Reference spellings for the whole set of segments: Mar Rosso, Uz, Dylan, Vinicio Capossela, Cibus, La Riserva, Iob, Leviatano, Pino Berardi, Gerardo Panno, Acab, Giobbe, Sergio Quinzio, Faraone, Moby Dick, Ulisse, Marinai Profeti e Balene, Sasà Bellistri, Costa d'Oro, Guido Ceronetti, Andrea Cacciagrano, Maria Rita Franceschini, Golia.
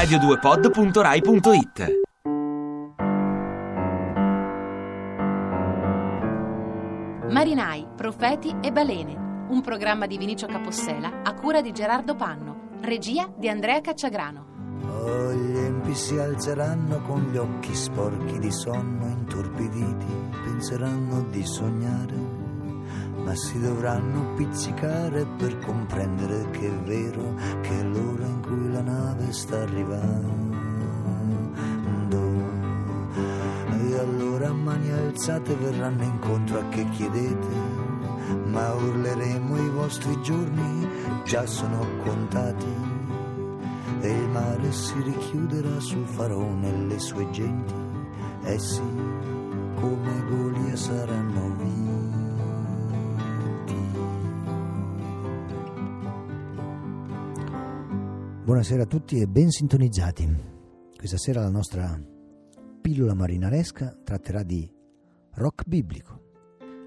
radio2pod.rai.it. Marinai, Profeti e Balene, un programma di Vinicio Capossela a cura di Gerardo Panno, regia di Andrea Cacciagrano. Oh, gli empi si alzeranno con gli occhi sporchi di sonno intorpiditi, penseranno di sognare, ma si dovranno pizzicare per comprendere che è vero, che è l'ora in cui la nave sta arrivando. E allora a mani alzate verranno incontro a che chiedete, ma urleremo i vostri giorni già sono contati. E il mare si richiuderà sul Faraone e le sue genti, essi come Golia saranno vinti. Buonasera a tutti e ben sintonizzati. Questa sera la nostra pillola marinaresca tratterà di rock biblico.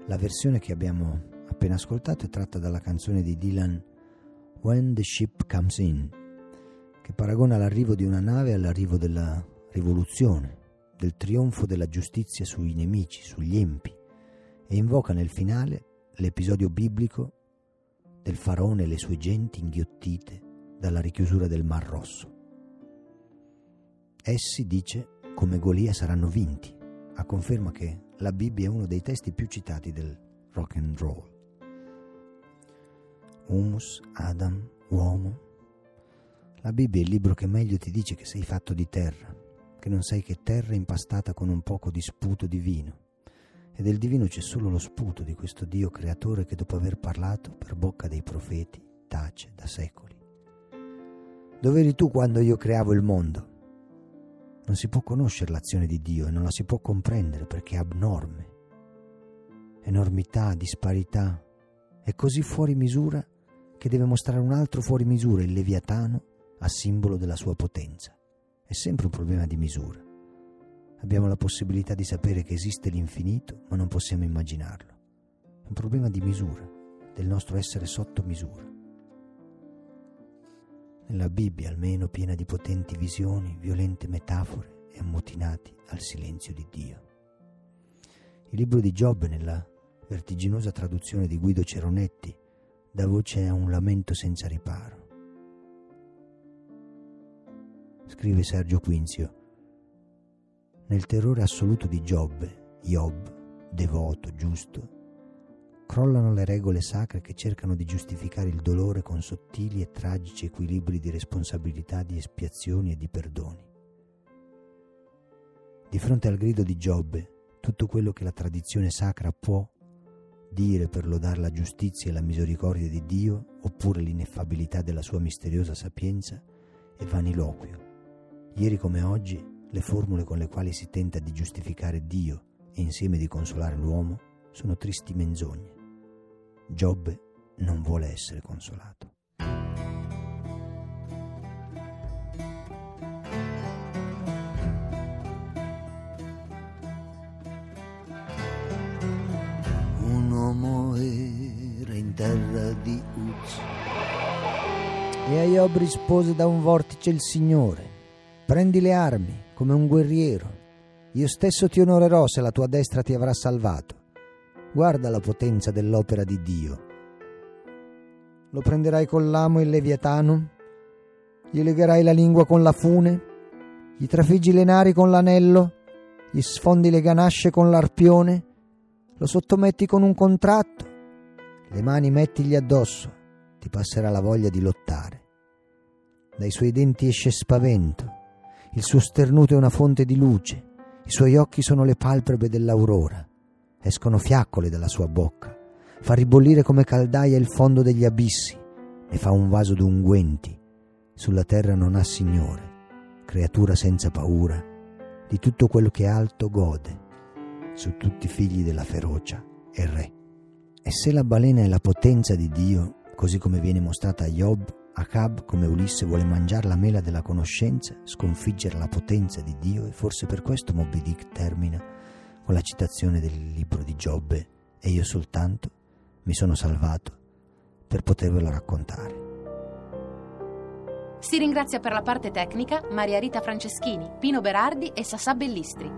La versione che abbiamo appena ascoltato è tratta dalla canzone di Dylan When the Ship Comes In, che paragona l'arrivo di una nave all'arrivo della rivoluzione, del trionfo della giustizia sui nemici, sugli empi, e invoca nel finale l'episodio biblico del Faraone e le sue genti inghiottite dalla richiusura del Mar Rosso. Essi, dice, come Golia saranno vinti, a conferma che la Bibbia è uno dei testi più citati del rock and roll. Humus, Adam, uomo. La Bibbia è il libro che meglio ti dice che sei fatto di terra, che non sei che terra impastata con un poco di sputo divino. E del divino c'è solo lo sputo di questo Dio creatore che dopo aver parlato per bocca dei profeti tace da secoli. Dove eri tu quando io creavo il mondo? Non si può conoscere l'azione di Dio e non la si può comprendere perché è abnorme. Enormità, disparità, è così fuori misura che deve mostrare un altro fuori misura, il Leviatano, a simbolo della sua potenza. È sempre un problema di misura. Abbiamo la possibilità di sapere che esiste l'infinito, ma non possiamo immaginarlo. È un problema di misura, del nostro essere sotto misura. Nella Bibbia, almeno, piena di potenti visioni, violente metafore e ammutinati al silenzio di Dio. Il libro di Giobbe, nella vertiginosa traduzione di Guido Ceronetti, dà voce a un lamento senza riparo. Scrive Sergio Quinzio: nel terrore assoluto di Giobbe, Iob, devoto, giusto, crollano le regole sacre che cercano di giustificare il dolore con sottili e tragici equilibri di responsabilità, di espiazioni e di perdoni. Di fronte al grido di Giobbe, tutto quello che la tradizione sacra può dire per lodare la giustizia e la misericordia di Dio, oppure l'ineffabilità della sua misteriosa sapienza, e vaniloquio. Ieri come oggi le formule con le quali si tenta di giustificare Dio e insieme di consolare l'uomo sono tristi menzogne. Giobbe non vuole essere consolato. Un uomo era in terra di Uz. E a Iob rispose da un vortice il Signore: prendi le armi come un guerriero, io stesso ti onorerò se la tua destra ti avrà salvato. Guarda la potenza dell'opera di Dio. Lo prenderai con l'amo il Leviatano, gli legherai la lingua con la fune, gli trafiggi le nari con l'anello, gli sfondi le ganasce con l'arpione, lo sottometti con un contratto, le mani mettigli addosso. Ti passerà la voglia di lottare. Dai suoi denti esce spavento, il suo sternuto è una fonte di luce, i suoi occhi sono le palpebre dell'aurora, escono fiaccole dalla sua bocca, fa ribollire come caldaia il fondo degli abissi, ne fa un vaso d'unguenti. Sulla terra non ha signore, creatura senza paura, di tutto quello che è alto gode, su tutti i figli della ferocia è re. E se la balena è la potenza di Dio, così come viene mostrata a Iob, Acab, come Ulisse, vuole mangiare la mela della conoscenza, sconfiggere la potenza di Dio, e forse per questo Moby Dick termina con la citazione del libro di Giobbe: e io soltanto mi sono salvato per potervelo raccontare. Si ringrazia per la parte tecnica Maria Rita Franceschini, Pino Berardi e Sasà Bellistri.